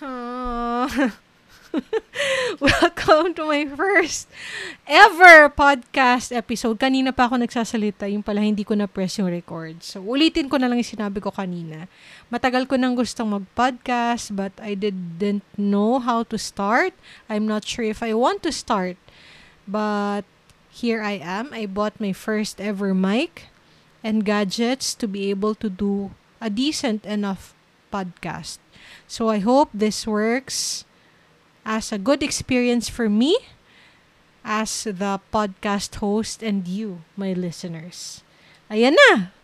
Welcome to my first ever podcast episode. Kanina pa ako nagsasalita, yung pala hindi ko na-press yung record. So, ulitin ko na lang yung sinabi ko kanina. Matagal ko nang gustong mag-podcast but I didn't know how to start. I'm not sure if I want to start. But here I am. I bought my first ever mic and gadgets to be able to do a decent enough podcast. So, I hope this works as a good experience for me, as the podcast host, and you, my listeners. Ayan na!